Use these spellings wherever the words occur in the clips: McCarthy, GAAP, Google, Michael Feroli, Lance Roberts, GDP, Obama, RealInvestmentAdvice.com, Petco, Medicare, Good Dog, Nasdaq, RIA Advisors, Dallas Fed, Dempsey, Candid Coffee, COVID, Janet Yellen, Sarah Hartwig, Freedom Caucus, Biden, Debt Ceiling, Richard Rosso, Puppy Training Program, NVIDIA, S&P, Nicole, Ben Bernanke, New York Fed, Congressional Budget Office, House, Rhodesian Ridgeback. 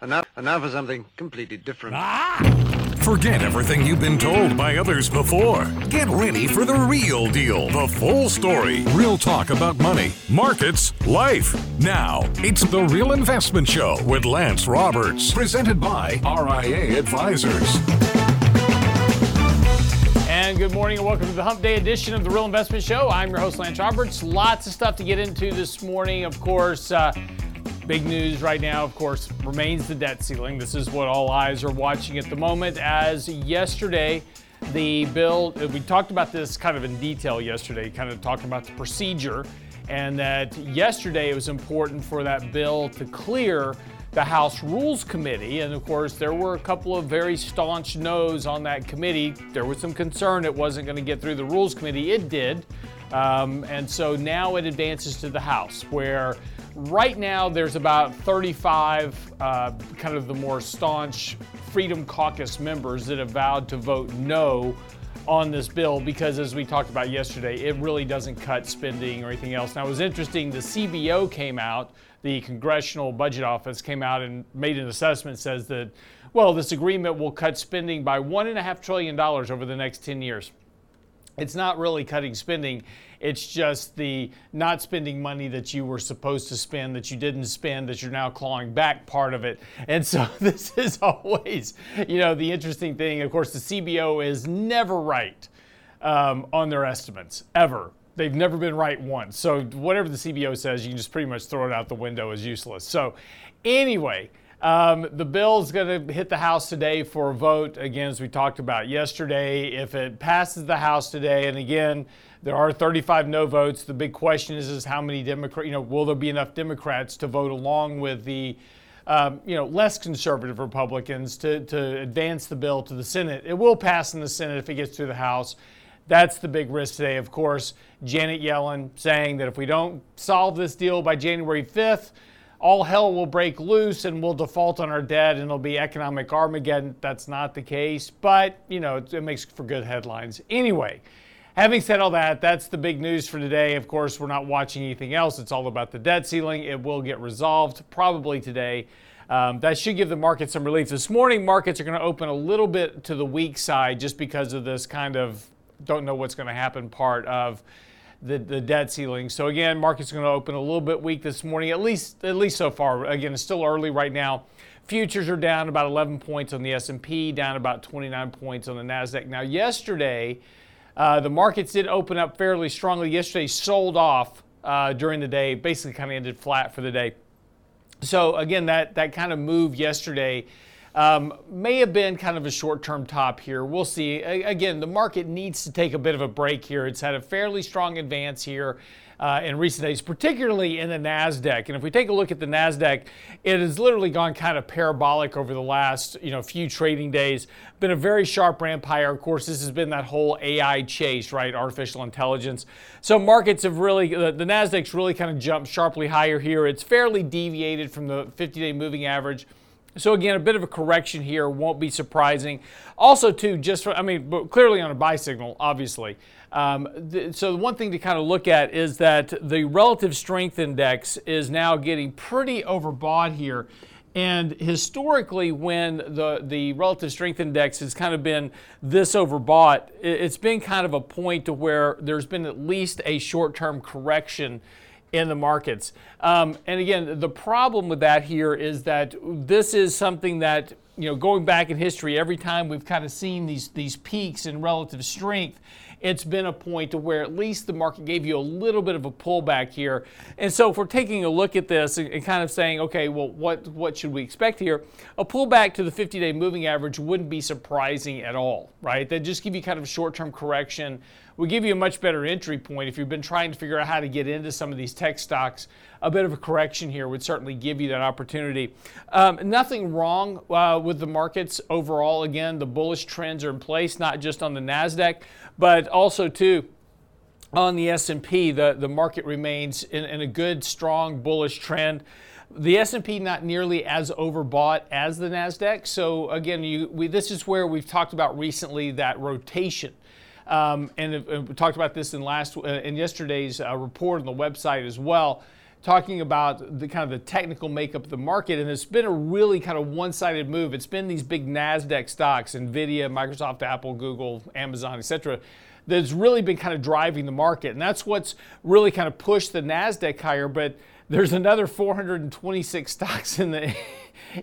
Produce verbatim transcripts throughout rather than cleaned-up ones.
And now, and now for something completely different. Ah! Forget everything you've been told by others before. Get ready for the real deal, the full story, real talk about money, markets, life. Now, it's The Real Investment Show with Lance Roberts, presented by R I A Advisors. And good morning and welcome to the Hump Day edition of The Real Investment Show. I'm your host, Lance Roberts. Lots of stuff to get into this morning, of course. Uh, Big news right now, of course, remains the debt ceiling. This is what all eyes are watching at the moment. As yesterday, the bill, we talked about this kind of in detail yesterday, kind of talking about the procedure, and that yesterday it was important for that bill to clear the House Rules Committee. And of course, there were a couple of very staunch no's on that committee. There was some concern it wasn't going to get through the Rules Committee. It did. Um, and so now it advances to the House, where right now there's about thirty-five uh, kind of the more staunch Freedom Caucus members that have vowed to vote no on this bill because, as we talked about yesterday, it really doesn't cut spending or anything else. Now, it was interesting, the C B O came out, the Congressional Budget Office came out and made an assessment, says that, well, this agreement will cut spending by one point five trillion dollars over the next ten years. It's not really cutting spending. It's just the not spending money that you were supposed to spend, that you didn't spend, that you're now clawing back part of it. And so this is always, you know, the interesting thing. Of course, the C B O is never right um, on their estimates, ever. They've never been right once. So whatever the C B O says, you can just pretty much throw it out the window as useless. So anyway, Um, the bill's going to hit the House today for a vote, again, as we talked about yesterday. If it passes the House today, and again, there are thirty-five no votes, the big question is, is how many Democrats, you know, will there be enough Democrats to vote along with the, um, you know, less conservative Republicans to, to advance the bill to the Senate? It will pass in the Senate if it gets through the House. That's the big risk today, of course. Janet Yellen saying that if we don't solve this deal by January fifth, all hell will break loose and we'll default on our debt and it'll be economic Armageddon. That's not the case, but, you know, it, it makes for good headlines. Anyway, having said all that, that's the big news for today. Of course, we're not watching anything else. It's all about the debt ceiling. It will get resolved probably today. Um, that should give the market some relief. This morning, markets are going to open a little bit to the weak side just because of this kind of don't know what's going to happen part of The, the debt ceiling. So again, markets are going to open a little bit weak this morning, at least at least so far. Again, it's still early right now. Futures are down about eleven points on the S and P, down about twenty-nine points on the Nasdaq. Now yesterday, uh, the markets did open up fairly strongly. Yesterday sold off uh, during the day, basically kind of ended flat for the day. So again, that, that kind of move yesterday Um, may have been kind of a short-term top here. We'll see. A- again, the market needs to take a bit of a break here. It's had a fairly strong advance here uh, in recent days, particularly in the Nasdaq. And if we take a look at the Nasdaq, it has literally gone kind of parabolic over the last, you know, few trading days. Been a very sharp ramp higher. Of course, this has been that whole A I chase, right? Artificial intelligence. So markets have really, the, the Nasdaq's really kind of jumped sharply higher here. It's fairly deviated from the fifty-day moving average. So again, a bit of a correction here won't be surprising. Also, too, just for, I mean, but clearly on a buy signal, obviously. Um, th- so the one thing to kind of look at is that the relative strength index is now getting pretty overbought here. And historically, when the, the relative strength index has kind of been this overbought, it, it's been kind of a point to where there's been at least a short-term correction in the markets. Um, and again, the problem with that here is that this is something that, you know, going back in history, every time we've kind of seen these, these peaks in relative strength, it's been a point to where at least the market gave you a little bit of a pullback here. And so if we're taking a look at this and, and kind of saying, okay, well, what, what should we expect here? A pullback to the fifty-day moving average wouldn't be surprising at all, right? They'd just give you kind of short-term correction. We'll give you a much better entry point. If you've been trying to figure out how to get into some of these tech stocks, a bit of a correction here would certainly give you that opportunity. Um, nothing wrong uh, with the markets overall. Again, the bullish trends are in place, not just on the Nasdaq, but also too on the S and P. The, the market remains in, in a good, strong bullish trend. The S and P not nearly as overbought as the Nasdaq. So again, you, we, this is where we've talked about recently that rotation. Um, and, and we talked about this in last uh, in yesterday's uh, report on the website as well. talking about the kind of the technical makeup of the market, and it's been a really kind of one-sided move. It's been these big Nasdaq stocks, NVIDIA, Microsoft, Apple, Google, Amazon, et cetera, that's really been kind of driving the market. And that's what's really kind of pushed the Nasdaq higher, but there's another four hundred twenty-six stocks in the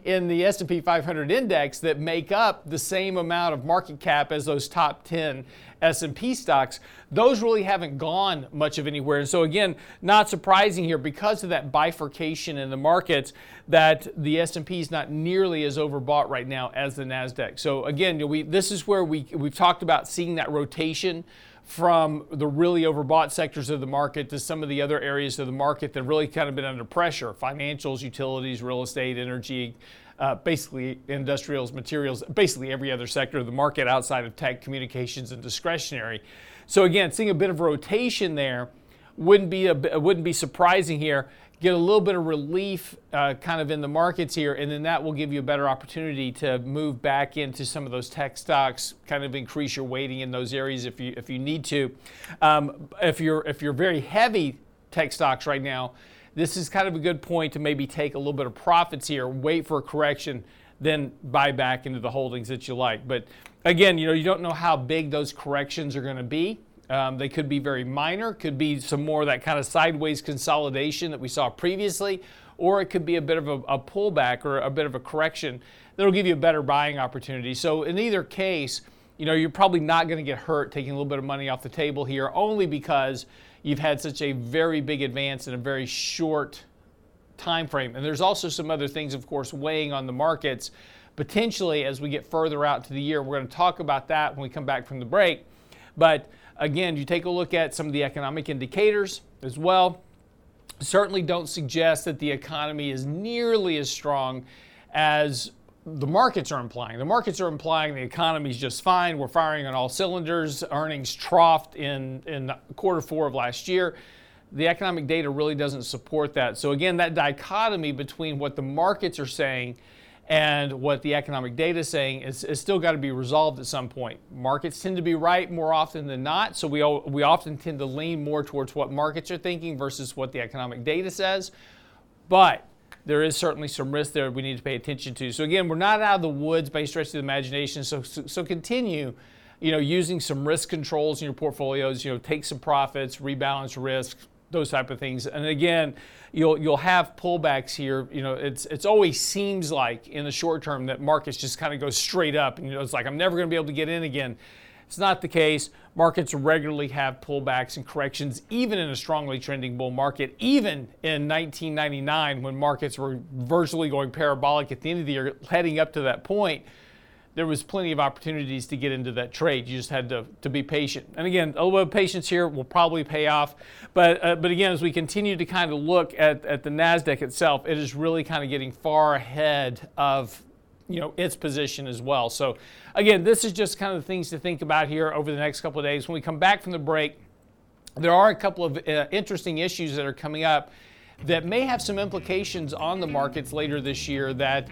in the S and P five hundred index that make up the same amount of market cap as those top ten S and P stocks. Those really haven't gone much of anywhere. And so again, not surprising here because of that bifurcation in the markets that the S and P is not nearly as overbought right now as the Nasdaq. So again, we this is where we we've talked about seeing that rotation from the really overbought sectors of the market to some of the other areas of the market that really kind of been under pressure: financials, utilities, real estate, energy, uh, basically industrials, materials, basically every other sector of the market outside of tech, communications, and discretionary. So again, seeing a bit of rotation there wouldn't be a, wouldn't be surprising here. Get a little bit of relief uh, kind of in the markets here, and then that will give you a better opportunity to move back into some of those tech stocks, kind of increase your weighting in those areas if you if you need to. Um, if you're if you're very heavy tech stocks right now, this is kind of a good point to maybe take a little bit of profits here, wait for a correction, then buy back into the holdings that you like. But again, you know, you don't know how big those corrections are going to be. Um, they could be very minor, could be some more of that kind of sideways consolidation that we saw previously, or it could be a bit of a, a pullback or a bit of a correction that'll give you a better buying opportunity. So in either case, you know, you're probably not going to get hurt taking a little bit of money off the table here, only because you've had such a very big advance in a very short time frame. And there's also some other things, of course, weighing on the markets potentially as we get further out to the year. We're going to talk about that when we come back from the break. But again, you take a look at some of the economic indicators as well. Certainly don't suggest that the economy is nearly as strong as the markets are implying. The markets are implying the economy is just fine. We're firing on all cylinders. Earnings troughed in, in quarter four of last year. The economic data really doesn't support that. So again, that dichotomy between what the markets are saying and what the economic data is saying is, is still got to be resolved at some point. Markets tend to be right more often than not, so we we often tend to lean more towards what markets are thinking versus what the economic data says. But there is certainly some risk there we need to pay attention to. So again, we're not out of the woods by any stretch of the imagination. So so, so continue, you know, using some risk controls in your portfolios. You know, take some profits, rebalance risk, those type of things. And again, you'll you'll have pullbacks here. You know, it's it's always seems like in the short term that markets just kind of go straight up, and you know, it's like I'm never going to be able to get in again. It's not the case. Markets regularly have pullbacks and corrections, even in a strongly trending bull market. Even in nineteen ninety-nine, when markets were virtually going parabolic at the end of the year, heading up to that point, there was plenty of opportunities to get into that trade. You just had to, to be patient. And again, a little bit of patience here will probably pay off. But uh, but again, as we continue to kind of look at, at the NASDAQ itself, it is really kind of getting far ahead of, you know, its position as well. So again, this is just kind of the things to think about here over the next couple of days. When we come back from the break, there are a couple of uh, interesting issues that are coming up that may have some implications on the markets later this year that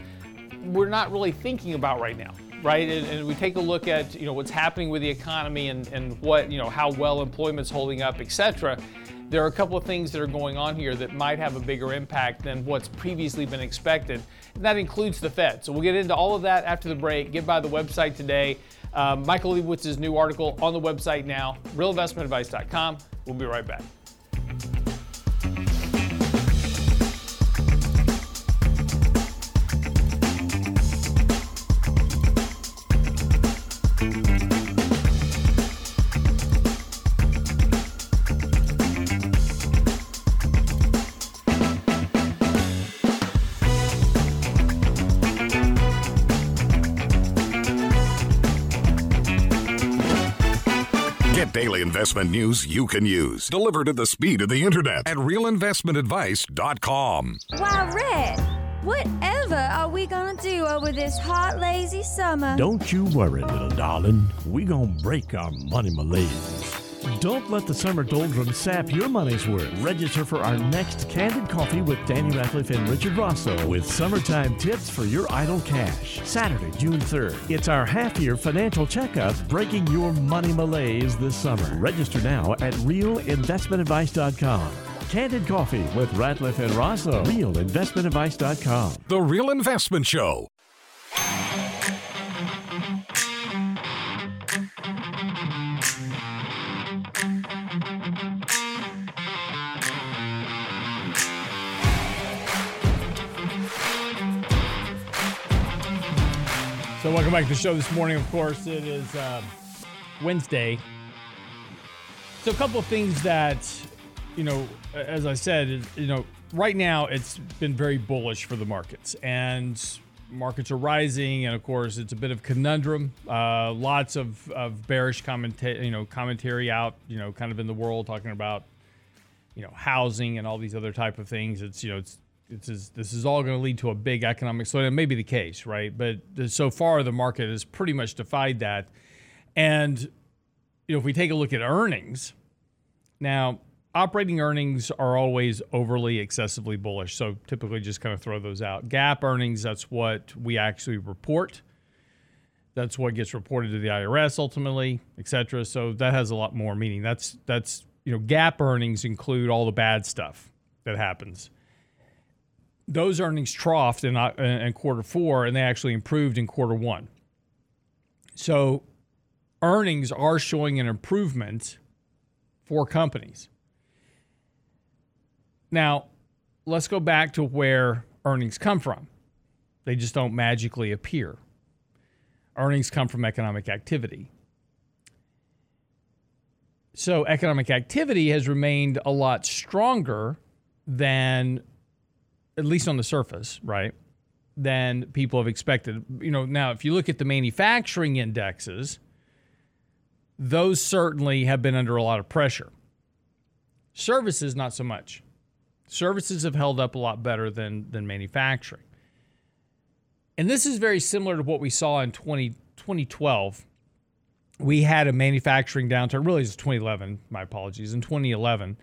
we're not really thinking about right now. Right, and, and we take a look at, you know, what's happening with the economy and, and what, you know, how well employment's holding up, et cetera. There are a couple of things that are going on here that might have a bigger impact than what's previously been expected, and that includes the Fed. So we'll get into all of that after the break. Get by the website today. Uh, Michael Leibowitz's new article on the website now, real investment advice dot com. We'll be right back. Investment news you can use, delivered at the speed of the internet at real investment advice dot com. Wow, Red, whatever are we gonna do over this hot, lazy summer? Don't you worry, little darling. We gonna break our money malaise. Don't let the summer doldrums sap your money's worth. Register for our next Candid Coffee with Danny Ratliff and Richard Rosso with summertime tips for your idle cash. Saturday, June third. It's our half-year financial checkup, breaking your money malaise this summer. Register now at real investment advice dot com. Candid Coffee with Ratliff and Rosso. Real Investment Advice dot com. The Real Investment Show. So welcome back to the show this morning. Of course, it is uh, Wednesday. So a couple of things that, you know, as I said, you know, right now it's been very bullish for the markets, and markets are rising. And of course, it's a bit of conundrum. Uh, lots of, of bearish commenta- you know, commentary out, you know, kind of in the world talking about, you know, housing and all these other type of things. It's, you know, it's, It's, it's, this is all going to lead to a big economic slowdown. It may be the case, right? But so far, the market has pretty much defied that. And you know, if we take a look at earnings, now operating earnings are always overly excessively bullish. So typically just kind of throw those out. GAAP earnings, that's what we actually report. That's what gets reported to the I R S ultimately, et cetera. So that has a lot more meaning. That's, that's you know, GAAP earnings include all the bad stuff that happens. Those earnings troughed in, in quarter four, and they actually improved in quarter one. So earnings are showing an improvement for companies. Now, let's go back to where earnings come from. They just don't magically appear. Earnings come from economic activity. So economic activity has remained a lot stronger than, at least on the surface, right, than people have expected. You know, now, if you look at the manufacturing indexes, those certainly have been under a lot of pressure. Services, not so much. Services have held up a lot better than, than manufacturing. And this is very similar to what we saw in twenty twelve. We had a manufacturing downturn. Really, it's twenty eleven. My apologies. In twenty eleven,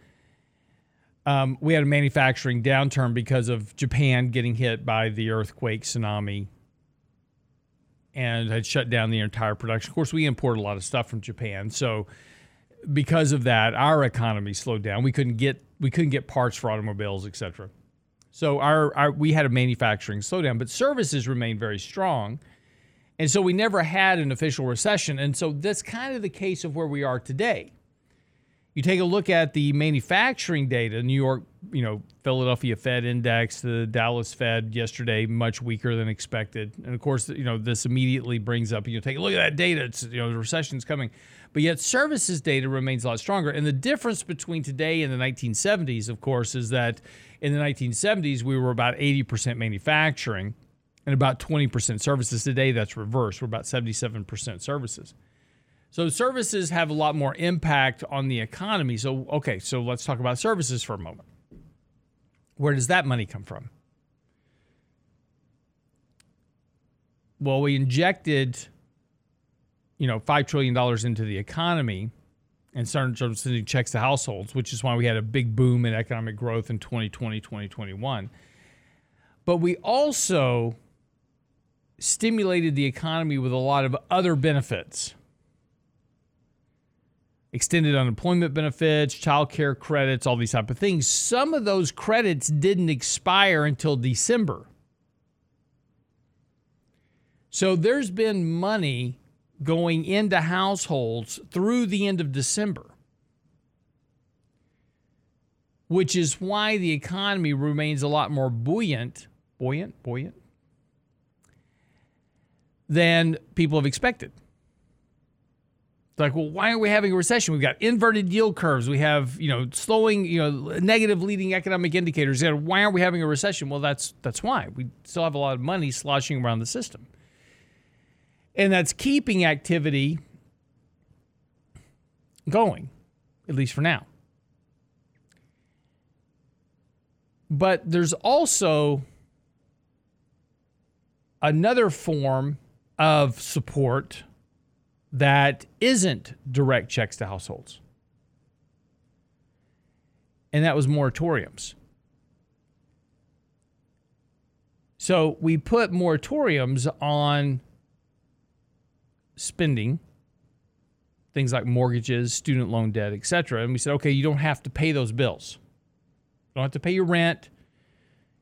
Um, we had a manufacturing downturn because of Japan getting hit by the earthquake tsunami and had shut down the entire production. Of course, we import a lot of stuff from Japan. So because of that, our economy slowed down. We couldn't get we couldn't get parts for automobiles, et cetera. So our, our we had a manufacturing slowdown, but services remained very strong. And so we never had an official recession. And so that's kind of the case of where we are today. You take a look at the manufacturing data, New York, you know, Philadelphia Fed index, the Dallas Fed yesterday, much weaker than expected. And of course, you know, this immediately brings up, you know, take a look at that data. It's, you know, the recession's coming. But yet services data remains a lot stronger. And the difference between today and the nineteen seventies, of course, is that in the nineteen seventies, we were about eighty percent manufacturing and about twenty percent services. Today, that's reversed. We're about seventy-seven percent services. So services have a lot more impact on the economy. So, okay, so let's talk about services for a moment. Where does that money come from? Well, we injected, you know, five trillion dollars into the economy and started sending checks to households, which is why we had a big boom in economic growth in twenty twenty, twenty twenty-one. But we also stimulated the economy with a lot of other benefits. Extended unemployment benefits, child care credits, all these type of things. Some of those credits didn't expire until December. So there's been money going into households through the end of December, which is why the economy remains a lot more buoyant, buoyant, buoyant, than people have expected. Like, well, why are we having a recession? We've got inverted yield curves. We have, you know, slowing, you know, negative leading economic indicators. And why aren't we having a recession? Well, that's that's why. We still have a lot of money sloshing around the system. And that's keeping activity going, at least for now. But there's also another form of support that isn't direct checks to households. And that was moratoriums. So we put moratoriums on spending, things like mortgages, student loan debt, et cetera. And we said, okay, you don't have to pay those bills. You don't have to pay your rent.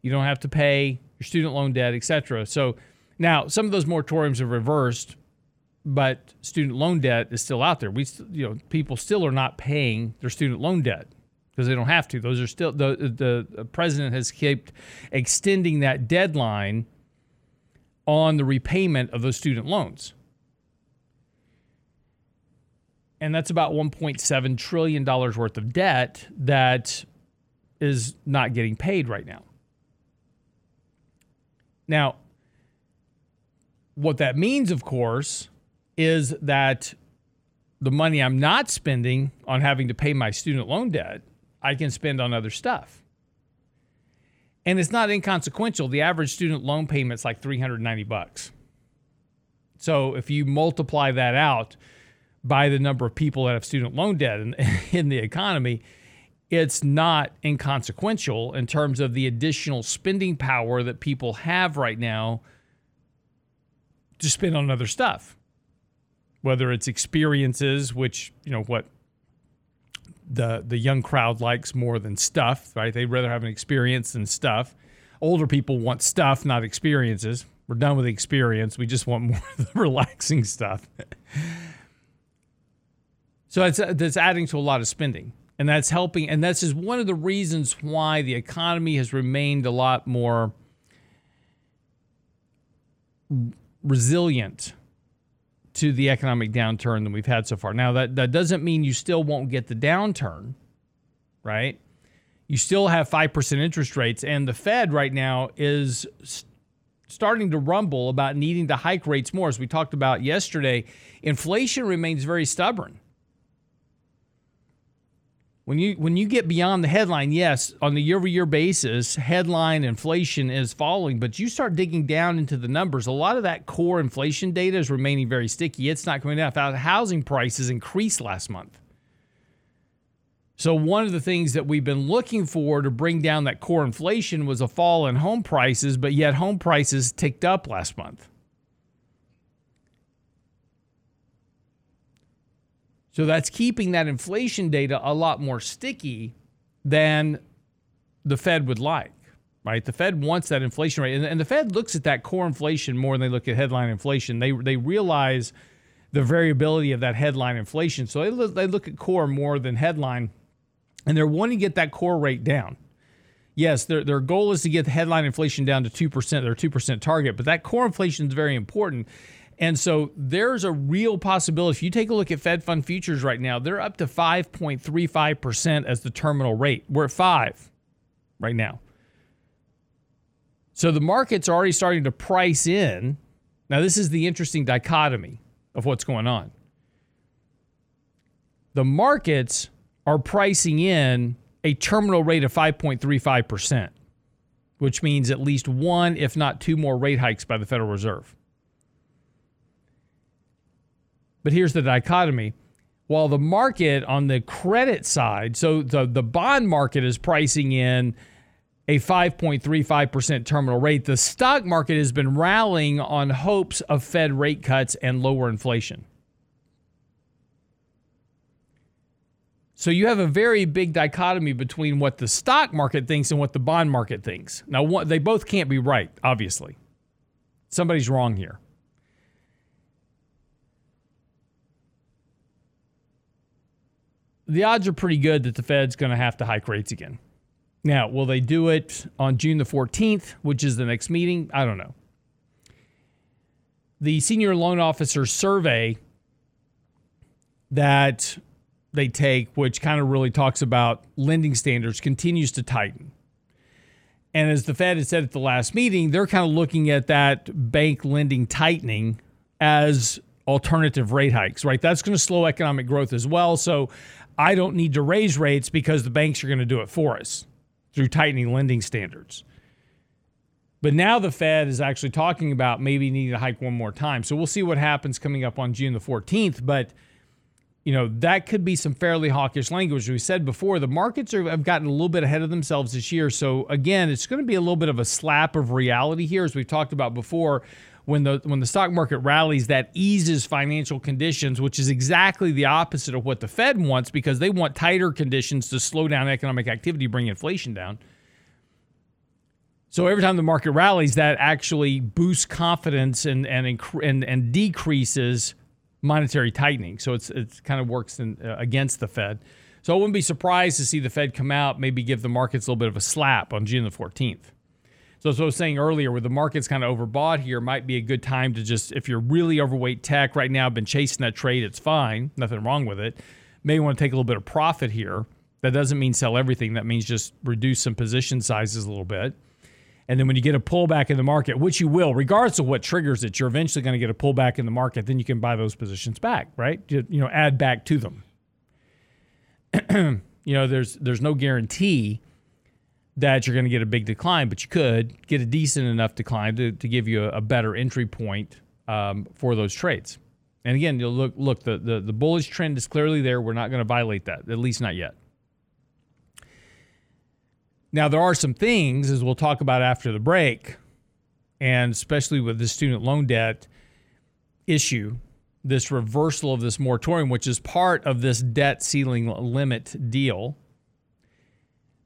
You don't have to pay your student loan debt, et cetera. So now some of those moratoriums are reversed, but student loan debt is still out there. We, you know, people still are not paying their student loan debt because they don't have to. Those are still the the president has kept extending that deadline on the repayment of those student loans. And that's about one point seven trillion dollars worth of debt that is not getting paid right now. Now, what that means, of course, is that the money I'm not spending on having to pay my student loan debt, I can spend on other stuff. And it's not inconsequential. The average student loan payment's like three hundred ninety bucks. So if you multiply that out by the number of people that have student loan debt in, in the economy, it's not inconsequential in terms of the additional spending power that people have right now to spend on other stuff, whether it's experiences, which, you know, what the the young crowd likes more than stuff, right? They'd rather have an experience than stuff. Older people want stuff, not experiences. We're done with the experience. We just want more of the relaxing stuff. So that's, that's adding to a lot of spending, and that's helping. And this is one of the reasons why the economy has remained a lot more resilient to the economic downturn than we've had so far. Now, that, that doesn't mean you still won't get the downturn, right? You still have five percent interest rates, and the Fed right now is st- starting to rumble about needing to hike rates more. As we talked about yesterday, inflation remains very stubborn. When you when you get beyond the headline, yes, on the year-over-year basis, headline inflation is falling, but you start digging down into the numbers. A lot of that core inflation data is remaining very sticky. It's not coming down. Housing prices increased last month. So one of the things that we've been looking for to bring down that core inflation was a fall in home prices, but yet home prices ticked up last month. So that's keeping that inflation data a lot more sticky than the Fed would like, right? The Fed wants that inflation rate. And, and the Fed looks at that core inflation more than they look at headline inflation. They they realize the variability of that headline inflation. So they look, they look at core more than headline, and they're wanting to get that core rate down. Yes, their, their goal is to get the headline inflation down to two percent, their two percent target, but that core inflation is very important. And so there's a real possibility. If you take a look at Fed Fund futures right now, they're up to five point three five percent as the terminal rate. We're at five right now. So the market's already starting to price in. Now, this is the interesting dichotomy of what's going on. The markets are pricing in a terminal rate of five point three five percent, which means at least one, if not two more rate hikes by the Federal Reserve. But here's the dichotomy. While the market on the credit side, so the, the bond market is pricing in a five point three five percent terminal rate, the stock market has been rallying on hopes of Fed rate cuts and lower inflation. So you have a very big dichotomy between what the stock market thinks and what the bond market thinks. Now, one, they both can't be right, obviously. Somebody's wrong here. The odds are pretty good that the Fed's going to have to hike rates again. Now, will they do it on June the fourteenth, which is the next meeting? I don't know. The senior loan officer survey that they take, which kind of really talks about lending standards, continues to tighten. And as the Fed had said at the last meeting, they're kind of looking at that bank lending tightening as alternative rate hikes, right? That's going to slow economic growth as well. So I don't need to raise rates because the banks are going to do it for us through tightening lending standards. But now the Fed is actually talking about maybe needing to hike one more time. So we'll see what happens coming up on June the fourteenth. But, you know, that could be some fairly hawkish language. We said before, the markets are, have gotten a little bit ahead of themselves this year. So again, it's going to be a little bit of a slap of reality here, as we've talked about before. When the when the stock market rallies, that eases financial conditions, which is exactly the opposite of what the Fed wants, because they want tighter conditions to slow down economic activity, bring inflation down. So every time the market rallies, that actually boosts confidence and and and, and decreases monetary tightening. So it's it's kind of works in, uh, against the Fed. So I wouldn't be surprised to see the Fed come out, maybe give the markets a little bit of a slap on June the fourteenth. So as I was saying earlier, where the market's kind of overbought here, might be a good time to just, if you're really overweight tech right now, been chasing that trade, it's fine. Nothing wrong with it. May want to take a little bit of profit here. That doesn't mean sell everything. That means just reduce some position sizes a little bit. And then when you get a pullback in the market, which you will, regardless of what triggers it, you're eventually going to get a pullback in the market. Then you can buy those positions back, right? You know, add back to them. You know, there's there's no guarantee that you're going to get a big decline, but you could get a decent enough decline to, to give you a, a better entry point um, for those trades. And again, you'll look, look the, the, the bullish trend is clearly there. We're not going to violate that, at least not yet. Now, there are some things, as we'll talk about after the break, and especially with the student loan debt issue, this reversal of this moratorium, which is part of this debt ceiling limit deal,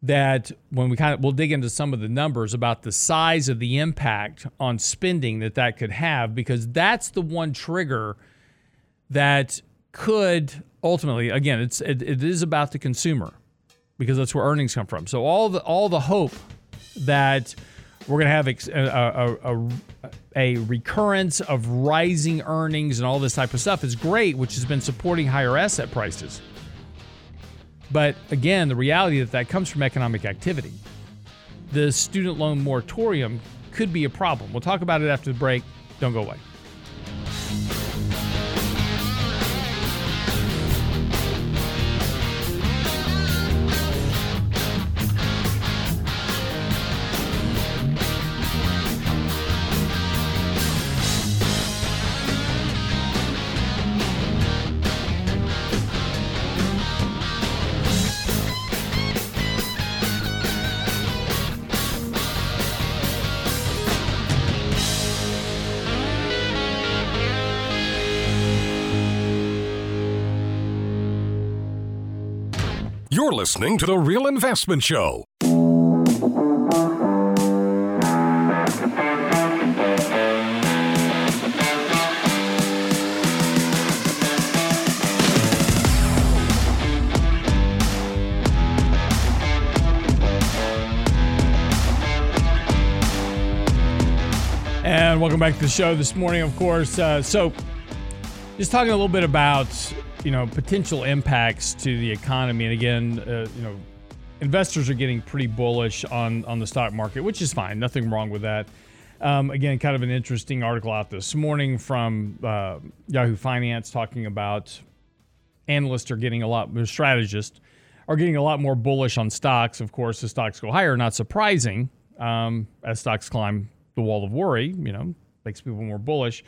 that when we kind of, we'll dig into some of the numbers about the size of the impact on spending that that could have, because that's the one trigger that could ultimately, again, it's, it, it is about the consumer, because that's where earnings come from. So all the, all the hope that we're going to have a, a, a, a recurrence of rising earnings and all this type of stuff is great, which has been supporting higher asset prices. But again, the reality that that comes from economic activity. The student loan moratorium could be a problem. We'll talk about it after the break. Don't go away. You're listening to The Real Investment Show. And welcome back to the show this morning, of course. Uh, so just talking a little bit about, you know, potential impacts to the economy. And again, uh, you know, investors are getting pretty bullish on, on the stock market, which is fine. Nothing wrong with that. Um, again, kind of an interesting article out this morning from uh, Yahoo Finance talking about analysts are getting a lot, strategists are getting a lot more bullish on stocks. Of course, as stocks go higher, not surprising. Um, as stocks climb the wall of worry, you know, makes people more bullish.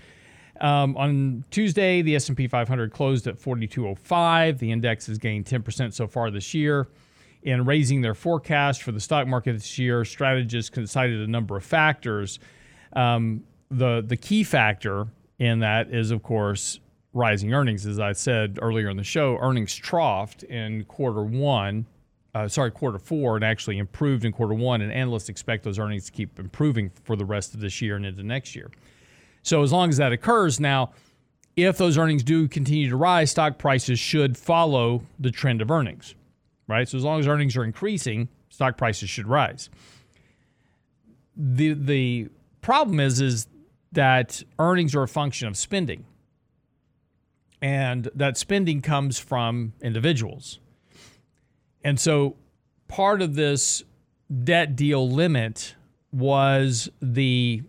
Um, on Tuesday, the S and P five hundred closed at forty-two oh five. The index has gained ten percent so far this year. In raising their forecast for the stock market this year, strategists cited a number of factors. Um, the, the key factor in that is, of course, rising earnings. As I said earlier in the show, earnings troughed in quarter one, uh, sorry, quarter four, and actually improved in quarter one. And analysts expect those earnings to keep improving for the rest of this year and into next year. So as long as that occurs, now, if those earnings do continue to rise, stock prices should follow the trend of earnings, right? So as long as earnings are increasing, stock prices should rise. The the problem is, is that earnings are a function of spending, and that spending comes from individuals. And so part of this debt deal limit was the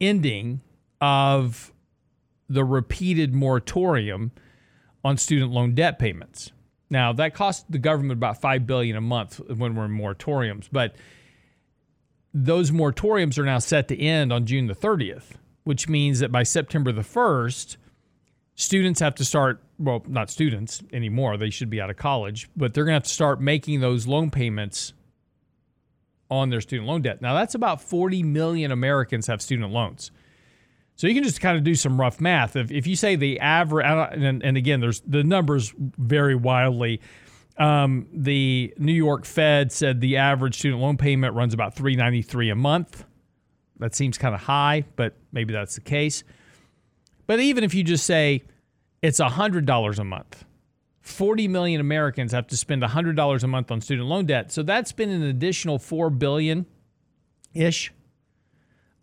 ending of the repeated moratorium on student loan debt payments. Now, that cost the government about five billion dollars a month when we're in moratoriums, but those moratoriums are now set to end on June the thirtieth, which means that by September the first, students have to start well, not students anymore. They should be out of college, but they're going to have to start making those loan payments on their student loan debt. Now, that's about forty million Americans have student loans. So you can just kind of do some rough math. If if you say the average, and, and again, there's the numbers vary wildly. Um, the New York Fed said the average student loan payment runs about three hundred ninety-three dollars a month. That seems kind of high, but maybe that's the case. But even if you just say it's one hundred dollars a month, forty million Americans have to spend one hundred dollars a month on student loan debt. So that's been an additional four billion-ish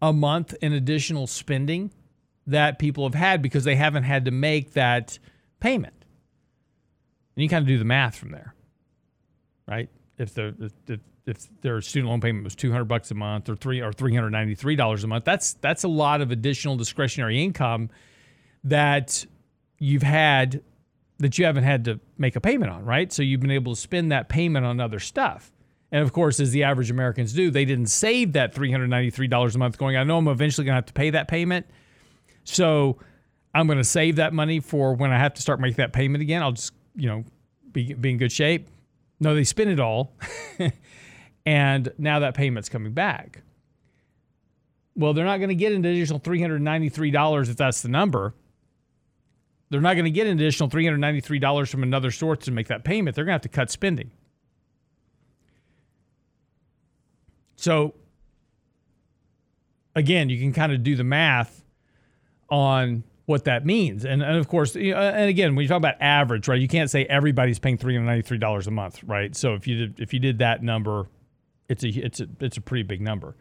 a month in additional spending that people have had because they haven't had to make that payment. And you kind of do the math from there, right? If the if, if their student loan payment was two hundred bucks a month or three or three hundred ninety-three dollars a month, that's that's a lot of additional discretionary income that you've had that you haven't had to make a payment on, right? So you've been able to spend that payment on other stuff. And of course, as the average Americans do, they didn't save that three hundred ninety-three dollars a month going, I know I'm eventually going to have to pay that payment. So I'm going to save that money for when I have to start making that payment again. I'll just, you know, be, be in good shape. No, they spent it all. And now that payment's coming back. Well, they're not going to get an additional three hundred ninety-three dollars if that's the number. They're not going to get an additional three hundred ninety-three dollars from another source to make that payment. They're going to have to cut spending. So, again, you can kind of do the math on what that means. And, and of course, you know, and again, when you talk about average, right, you can't say everybody's paying three hundred ninety-three dollars a month, right? So if you did, if you did that number, it's a, it's a, it's a pretty big number.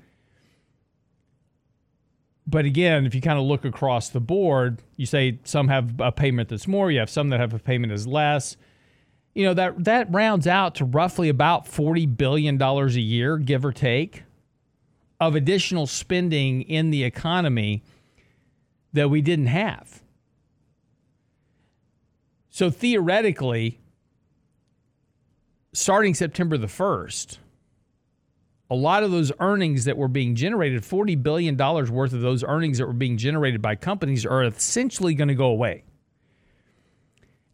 But again, if you kind of look across the board, you say some have a payment that's more, you have some that have a payment that's less. You know, that that rounds out to roughly about forty billion dollars a year, give or take, of additional spending in the economy that we didn't have. So theoretically, starting September the first, a lot of those earnings that were being generated, forty billion dollars worth of those earnings that were being generated by companies, are essentially going to go away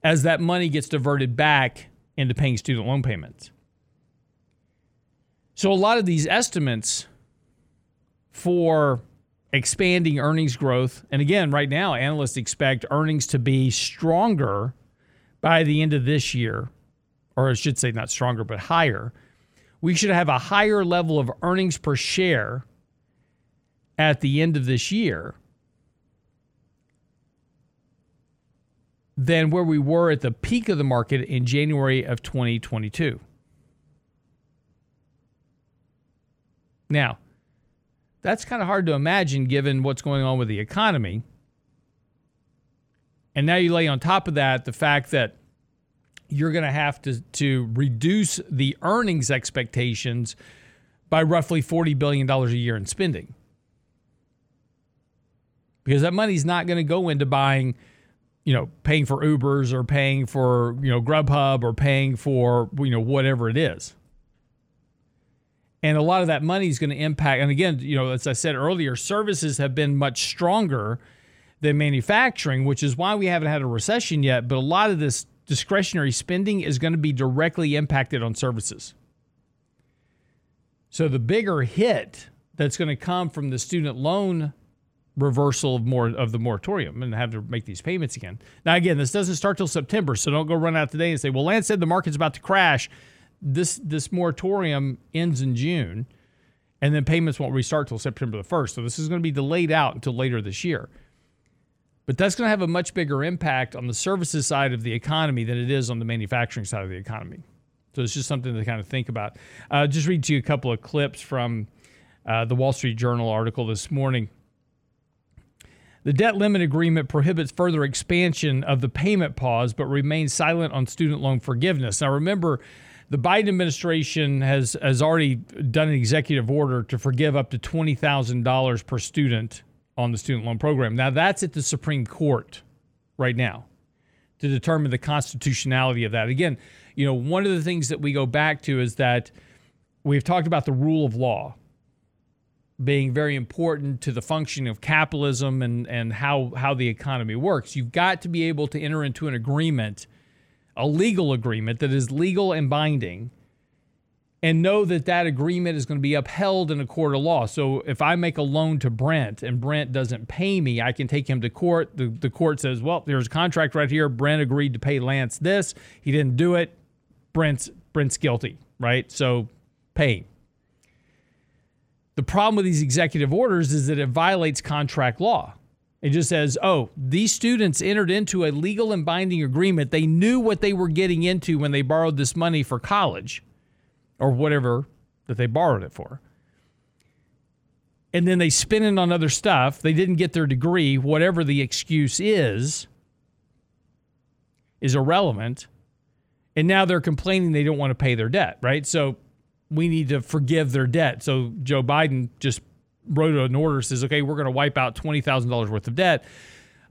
as that money gets diverted back into paying student loan payments. So a lot of these estimates for expanding earnings growth, and again, right now, analysts expect earnings to be stronger by the end of this year, or I should say not stronger, but higher. We should have a higher level of earnings per share at the end of this year than where we were at the peak of the market in January of twenty twenty-two. Now, that's kind of hard to imagine given what's going on with the economy. And now you lay on top of that the fact that you're going to have to, to reduce the earnings expectations by roughly forty billion dollars a year in spending. Because that money's not going to go into buying, you know, paying for Ubers or paying for, you know, Grubhub or paying for, you know, whatever it is. And a lot of that money is going to impact. And again, you know, as I said earlier, services have been much stronger than manufacturing, which is why we haven't had a recession yet. But a lot of this discretionary spending is going to be directly impacted on services. So the bigger hit that's going to come from the student loan reversal of more of the moratorium and have to make these payments again. Now, again, this doesn't start till September, so don't go run out today and say, well, Lance said the market's about to crash. This this moratorium ends in June, and then payments won't restart till September the first. So this is going to be delayed out until later this year. But that's going to have a much bigger impact on the services side of the economy than it is on the manufacturing side of the economy. So it's just something to kind of think about. Uh, just read to you a couple of clips from uh, the Wall Street Journal article this morning. The debt limit agreement prohibits further expansion of the payment pause, but remains silent on student loan forgiveness. Now, remember, the Biden administration has, has already done an executive order to forgive up to twenty thousand dollars per student on the student loan program. Now, that's at the Supreme Court right now to determine the constitutionality of that. Again, you know, one of the things that we go back to is that we've talked about the rule of law. being very important to the functioning of capitalism and, and how, how the economy works. You've got to be able to enter into an agreement, a legal agreement that is legal and binding, and know that that agreement is going to be upheld in a court of law. So if I make a loan to Brent and Brent doesn't pay me, I can take him to court. The, the court says, well, there's a contract right here. Brent agreed to pay Lance this. He didn't do it. Brent's, Brent's guilty, right? So pay. The problem with these executive orders is that it violates contract law. It just says, oh, these students entered into a legal and binding agreement. They knew what they were getting into when they borrowed this money for college, or whatever that they borrowed it for. And then they spend it on other stuff. They didn't get their degree. Whatever the excuse is, is irrelevant. And now they're complaining they don't want to pay their debt, right? So we need to forgive their debt. So Joe Biden just wrote an order, says, okay, we're going to wipe out twenty thousand dollars worth of debt.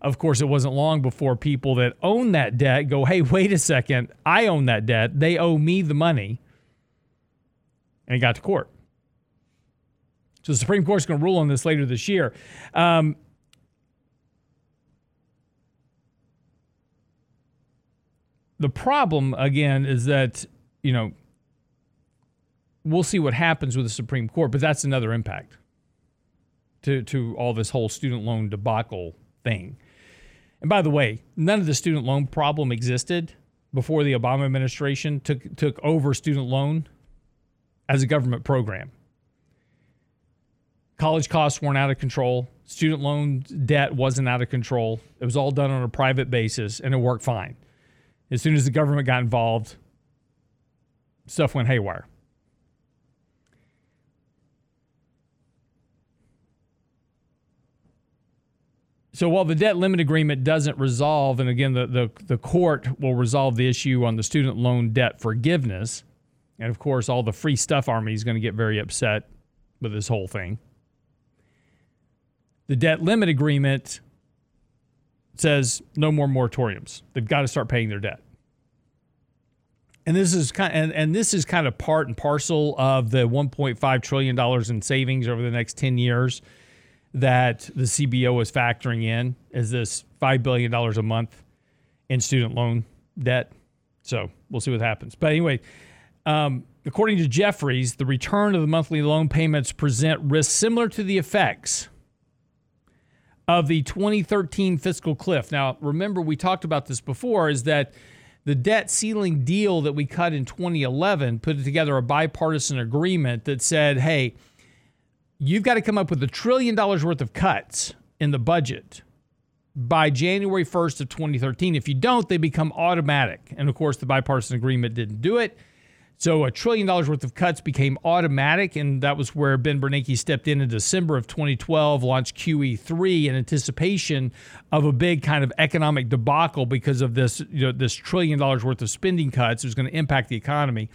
Of course, it wasn't long before people that own that debt go, hey, wait a second, I own that debt. They owe me the money. And it got to court. So the Supreme Court's going to rule on this later this year. Um, the problem, again, is that, you know, we'll see what happens with the Supreme Court, but that's another impact to, to all this whole student loan debacle thing. And by the way, none of the student loan problem existed before the Obama administration took took over student loan as a government program. College costs weren't out of control. Student loan debt wasn't out of control. It was all done on a private basis, and it worked fine. As soon as the government got involved, stuff went haywire. So while the debt limit agreement doesn't resolve, and again, the, the, the court will resolve the issue on the student loan debt forgiveness, and, of course, all the free stuff army is going to get very upset with this whole thing. The debt limit agreement says no more moratoriums. They've got to start paying their debt. And this is kind of, and, and this is kind of part and parcel of the one point five trillion dollars in savings over the next ten years that the C B O is factoring in, is this five billion dollars a month in student loan debt. So we'll see what happens. But anyway... Um, according to Jefferies, the return of the monthly loan payments present risks similar to the effects of the twenty thirteen fiscal cliff. Now, remember, we talked about this before, is that the debt ceiling deal that we cut in twenty eleven put together a bipartisan agreement that said, hey, you've got to come up with a trillion dollars worth of cuts in the budget by January first of twenty thirteen. If you don't, they become automatic. And, of course, the bipartisan agreement didn't do it. So a trillion dollars worth of cuts became automatic, and that was where Ben Bernanke stepped in in December of twenty twelve, launched Q E three in anticipation of a big kind of economic debacle because of this, you know, this trillion dollars worth of spending cuts. It was going to impact the economy.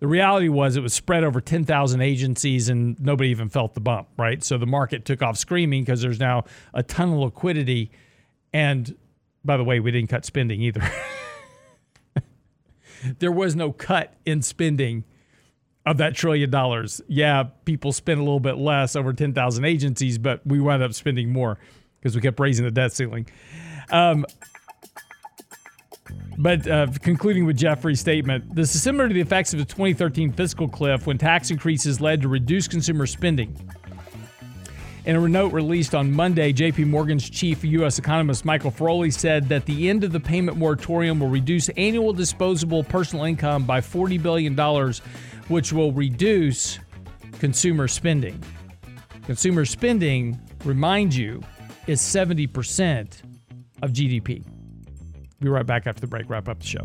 The reality was it was spread over ten thousand agencies, and nobody even felt the bump, right? So the market took off screaming because there's now a ton of liquidity. And by the way, we didn't cut spending either. There was no cut in spending of that trillion dollars. Yeah, people spent a little bit less over ten thousand agencies, but we wound up spending more because we kept raising the debt ceiling. Um, but uh, concluding with Jeffrey's statement, this is similar to the effects of the twenty thirteen fiscal cliff when tax increases led to reduced consumer spending. In a note released on Monday, J P Morgan's chief U S economist Michael Feroli said that the end of the payment moratorium will reduce annual disposable personal income by forty billion dollars, which will reduce consumer spending. Consumer spending, remind you, is seventy percent of G D P. Be right back after the break. Wrap up the show.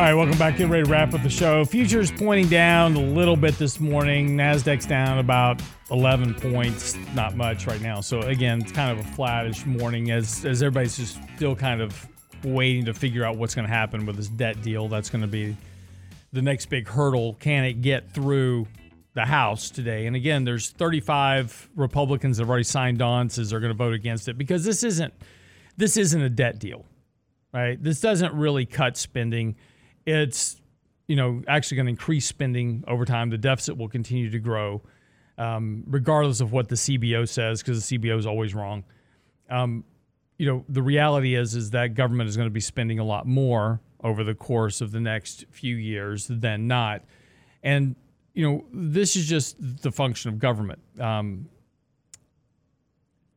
right, welcome back. Getting ready to wrap up the show. Futures pointing down a little bit this morning. Nasdaq's down about eleven points, not much right now. So again, it's kind of a flattish morning as as everybody's just still kind of waiting to figure out what's going to happen with this debt deal. That's going to be the next big hurdle. Can it get through the House today? And again, there's thirty-five Republicans that have already signed on, says they're going to vote against it because this isn't this isn't a debt deal, right? This doesn't really cut spending. It's, you know, actually going to increase spending over time. The deficit will continue to grow, um, regardless of what the C B O says, because the C B O is always wrong. Um, you know, the reality is, is that government is going to be spending a lot more over the course of the next few years than not. And, you know, this is just the function of government um,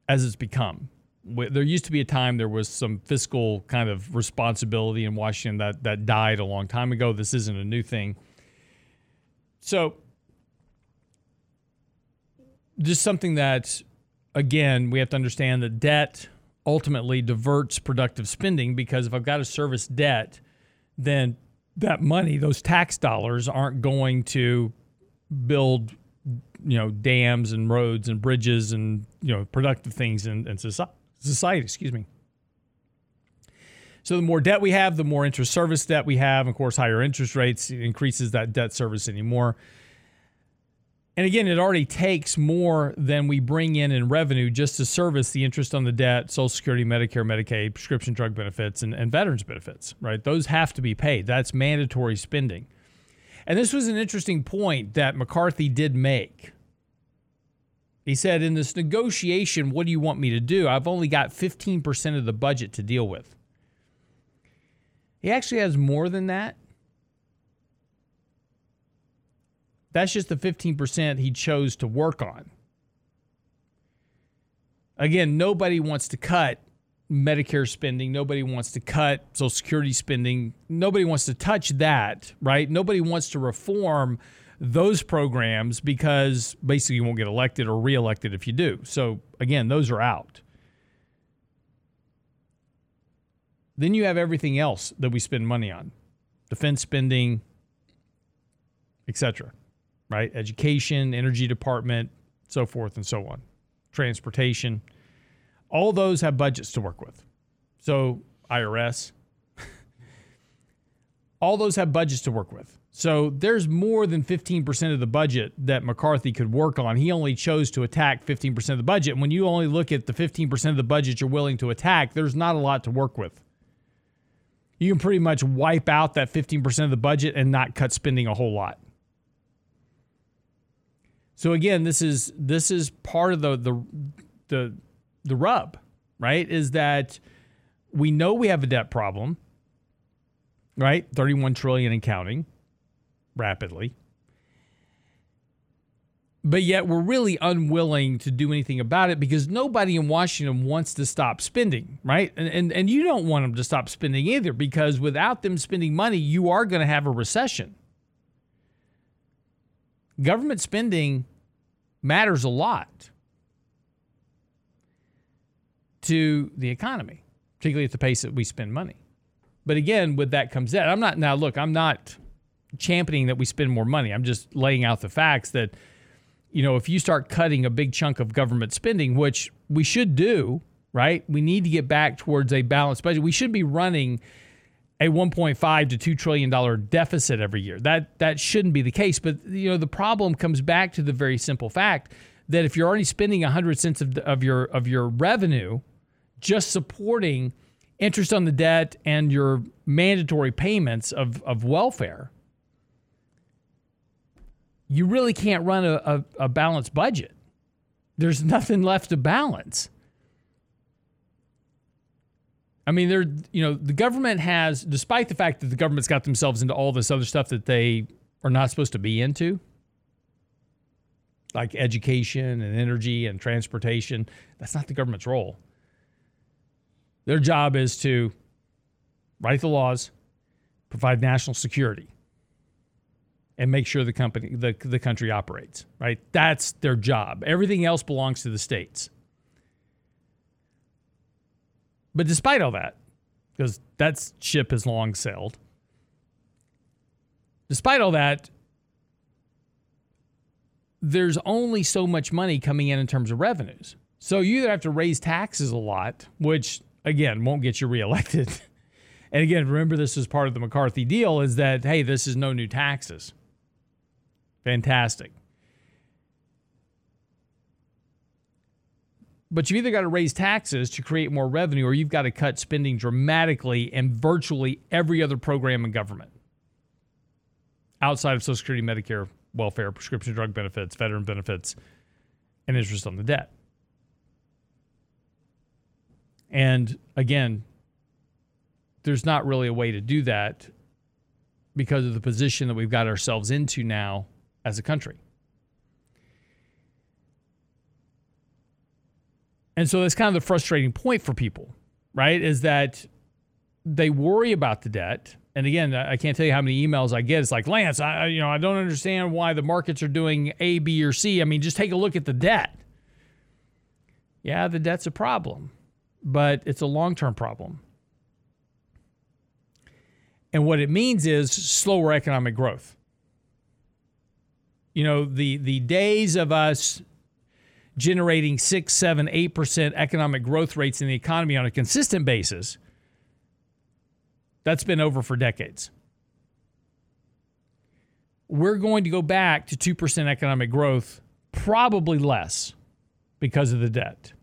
as it's become. There used to be a time there was some fiscal kind of responsibility in Washington that, that died a long time ago. This isn't a new thing. So just something that, again, we have to understand that debt ultimately diverts productive spending, because if I've got to service debt, then that money, those tax dollars, aren't going to build, you know, dams and roads and bridges and, you know, productive things in, in society. Society, excuse me. So the more debt we have, the more interest service debt we have. Of course, higher interest rates increases that debt service anymore. And again, it already takes more than we bring in in revenue just to service the interest on the debt, Social Security, Medicare, Medicaid, prescription drug benefits, and, and veterans benefits, right? Those have to be paid. That's mandatory spending. And this was an interesting point that McCarthy did make. He said, in this negotiation, what do you want me to do? I've only got fifteen percent of the budget to deal with. He actually has more than that. That's just the fifteen percent he chose to work on. Again, nobody wants to cut Medicare spending. Nobody wants to cut Social Security spending. Nobody wants to touch that, right? Nobody wants to reform those programs because basically you won't get elected or reelected if you do. So again, those are out. Then you have everything else that we spend money on. Defense spending, et cetera, right? Education, energy department, so forth and so on. Transportation. All those have budgets to work with. So I R S. All those have budgets to work with. So there's more than fifteen percent of the budget that McCarthy could work on. He only chose to attack fifteen percent of the budget. When you only look at the fifteen percent of the budget you're willing to attack, there's not a lot to work with. You can pretty much wipe out that fifteen percent of the budget and not cut spending a whole lot. So again, this is this is part of the the the, the rub, right? Is that we know we have a debt problem, right? thirty-one trillion dollars and counting. Rapidly. But yet we're really unwilling to do anything about it because nobody in Washington wants to stop spending, right? And and, and you don't want them to stop spending either, because without them spending money, you are going to have a recession. Government spending matters a lot to the economy, particularly at the pace that we spend money. But again, with that comes that. I'm not, now look, I'm not championing that we spend more money. I'm just laying out the facts that, you know, if you start cutting a big chunk of government spending, which we should do, right? We need to get back towards a balanced budget. We should be running a one point five to two trillion dollars deficit every year. That that shouldn't be the case. But, you know, the problem comes back to the very simple fact that if you're already spending one hundred cents of, of your of your revenue just supporting interest on the debt and your mandatory payments of, of welfare, you really can't run a, a, a balanced budget. There's nothing left to balance. I mean, there, you know, the government has, despite the fact that the government's got themselves into all this other stuff that they are not supposed to be into, like education and energy and transportation, that's not the government's role. Their job is to write the laws, provide national security. and make sure the company, the, the country operates, right? That's their job. Everything else belongs to the states. But despite all that, because that ship has long sailed, despite all that, there's only so much money coming in in terms of revenues. So you either have to raise taxes a lot, which, again, won't get you reelected. And again, remember, this is part of the McCarthy deal, is that, hey, this is no new taxes. Fantastic. But you've either got to raise taxes to create more revenue, or you've got to cut spending dramatically in virtually every other program in government, outside of Social Security, Medicare, welfare, prescription drug benefits, veteran benefits, and interest on the debt. And again, there's not really a way to do that because of the position that we've got ourselves into now as a country. And so that's kind of the frustrating point for people, right? Is that they worry about the debt. And again, I can't tell you how many emails I get. It's like, Lance, I, you know, I don't understand why the markets are doing A, B, or C. I mean, just take a look at the debt. Yeah, the debt's a problem, but it's a long-term problem. And what it means is slower economic growth. You know, the, the days of us generating six, seven, eight percent economic growth rates in the economy on a consistent basis, that's been over for decades. We're going to go back to two percent economic growth, probably less, because of the debt.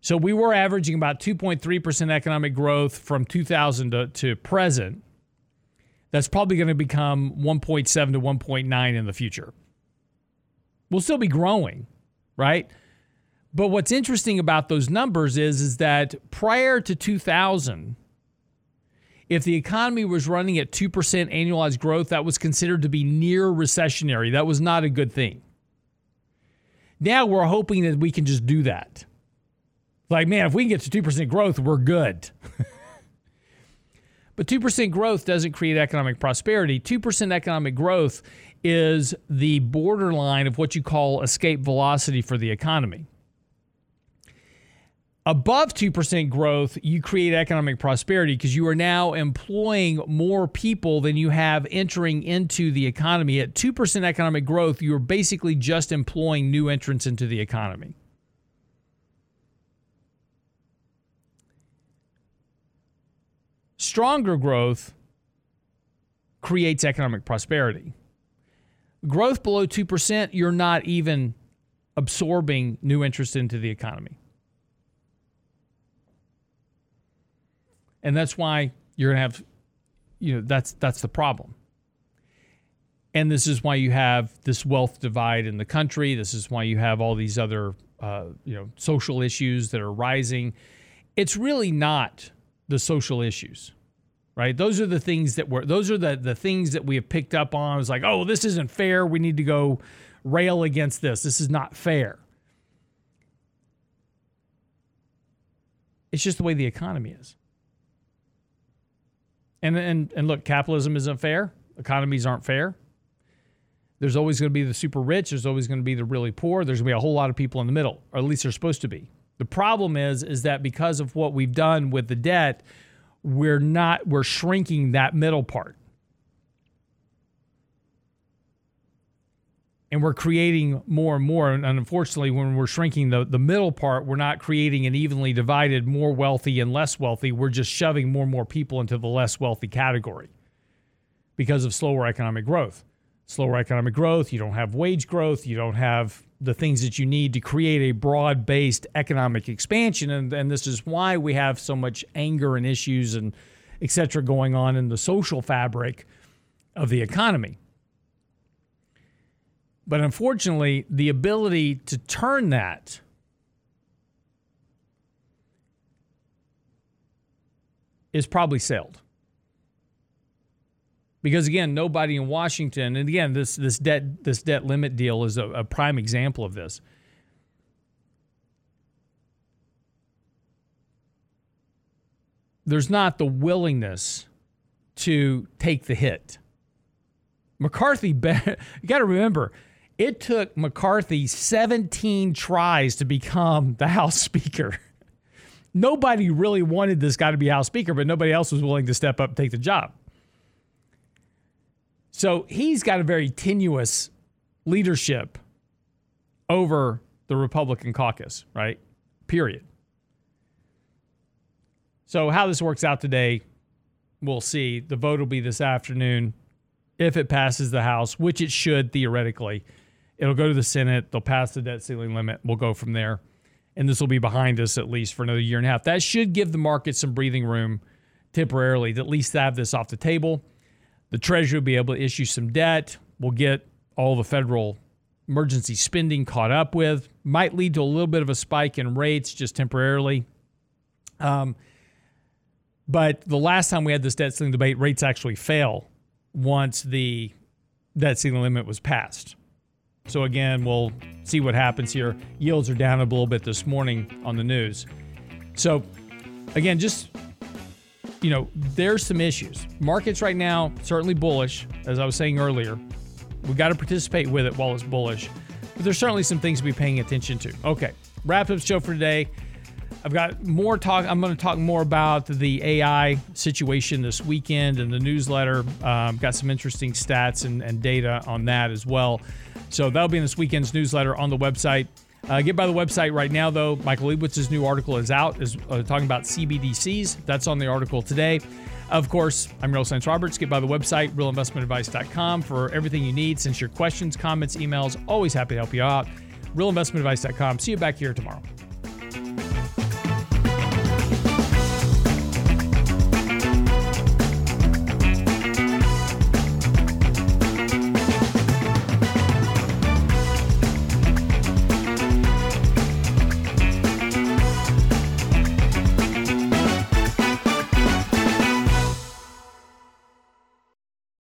So we were averaging about two point three percent economic growth from two thousand to, to present. That's probably going to become one point seven to one point nine in the future. We'll still be growing, right? But what's interesting about those numbers is, is that prior to two thousand, if the economy was running at two percent annualized growth, that was considered to be near recessionary. That was not a good thing. Now we're hoping that we can just do that. Like, man, if we can get to two percent growth, we're good. But two percent growth doesn't create economic prosperity. two percent economic growth is the borderline of what you call escape velocity for the economy. Above two percent growth, you create economic prosperity because you are now employing more people than you have entering into the economy. At two percent economic growth, you're basically just employing new entrants into the economy. Stronger growth creates economic prosperity. Growth below two percent, you're not even absorbing new interest into the economy. And that's why you're going to have, you know, that's that's the problem. And this is why you have this wealth divide in the country. This is why you have all these other, uh, you know, social issues that are rising. It's really not the social issues. Right? Those are the things that were, those are the, the things that we have picked up on. It's like, oh, this isn't fair. We need to go rail against this. This is not fair. It's just the way the economy is. And and and look, capitalism isn't fair. Economies aren't fair. There's always going to be the super rich. There's always going to be the really poor. There's going to be a whole lot of people in the middle, or at least they're supposed to be. The problem is, is that because of what we've done with the debt, We're not, we're shrinking that middle part. And we're creating more and more. And unfortunately, when we're shrinking the, the middle part, we're not creating an evenly divided, more wealthy and less wealthy. We're just shoving more and more people into the less wealthy category because of slower economic growth. Slower economic growth, you don't have wage growth, you don't have the things that you need to create a broad-based economic expansion. And, and this is why we have so much anger and issues and et cetera going on in the social fabric of the economy. But unfortunately, the ability to turn that is probably sailed. Because, again, nobody in Washington, and again, this this debt this debt limit deal is a, a prime example of this. There's not the willingness to take the hit. McCarthy, you got to remember, it took McCarthy seventeen tries to become the House Speaker. Nobody really wanted this guy to be House Speaker, but nobody else was willing to step up and take the job. So he's got a very tenuous leadership over the Republican caucus, right? Period. So how this works out today, we'll see. The vote will be this afternoon. If it passes the House, which it should theoretically, it'll go to the Senate. They'll pass the debt ceiling limit. We'll go from there. And this will be behind us at least for another year and a half. That should give the market some breathing room temporarily to at least have this off the table. The Treasury will be able to issue some debt. We'll get all the federal emergency spending caught up with. Might lead to a little bit of a spike in rates just temporarily. Um, but the last time we had this debt ceiling debate, rates actually fell once the debt ceiling limit was passed. So again, we'll see what happens here. Yields are down a little bit this morning on the news. So again, just, you know, there's some issues. Markets right now, certainly bullish, as I was saying earlier. We've got to participate with it while it's bullish. But there's certainly some things to be paying attention to. Okay, wrap-up show for today. I've got more talk. I'm going to talk more about the A I situation this weekend and the newsletter. Um, got some interesting stats and, and data on that as well. So that'll be in this weekend's newsletter on the website. Uh, get by the website right now, though. Michael Leibowitz's new article is out, is uh, talking about C B D Cs. That's on the article today. Of course, I'm Real Lance Roberts. Get by the website, real investment advice dot com, for everything you need. Since your questions, comments, emails, always happy to help you out. real investment advice dot com. See you back here tomorrow.